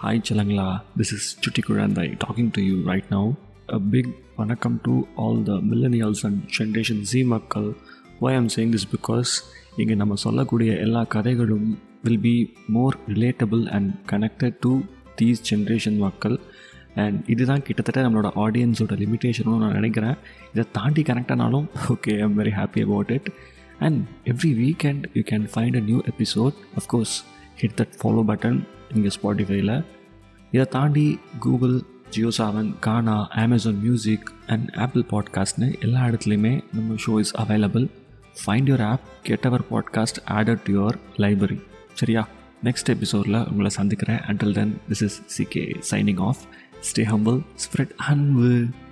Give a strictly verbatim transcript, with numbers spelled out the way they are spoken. Hi Chalangla, this is Chutti Kurandai talking to you right now. A big vanakkam to all the millennials and Generation Z makkal. Why I'm saying this because inge nama sollakoodiya ella kadaigalum will be more relatable and connected to these generation makkal. And இதுதான் கிட்டத்தட்ட நம்மளோட ஆடியன்ஸோட லிமிட்டேஷனும் நான் நினைக்கிறேன். இதை தாண்டி connect ஆனாலும் okay, I am very happy about it. And every weekend you can find a new episode. Of course hit that follow button இங்கே ஸ்பாட்டிஃபைல. இதை தாண்டி Google, Jio Saavn, Gaana, Amazon Music and Apple பாட்காஸ்ட்னு எல்லா இடத்துலையுமே நம்ம show is available. Find your app, get our podcast, added to your library. சரியா, next எபிசோடில் உங்களை சந்திக்கிறேன். Until then, this is CK signing off. Stay humble, spread anvu.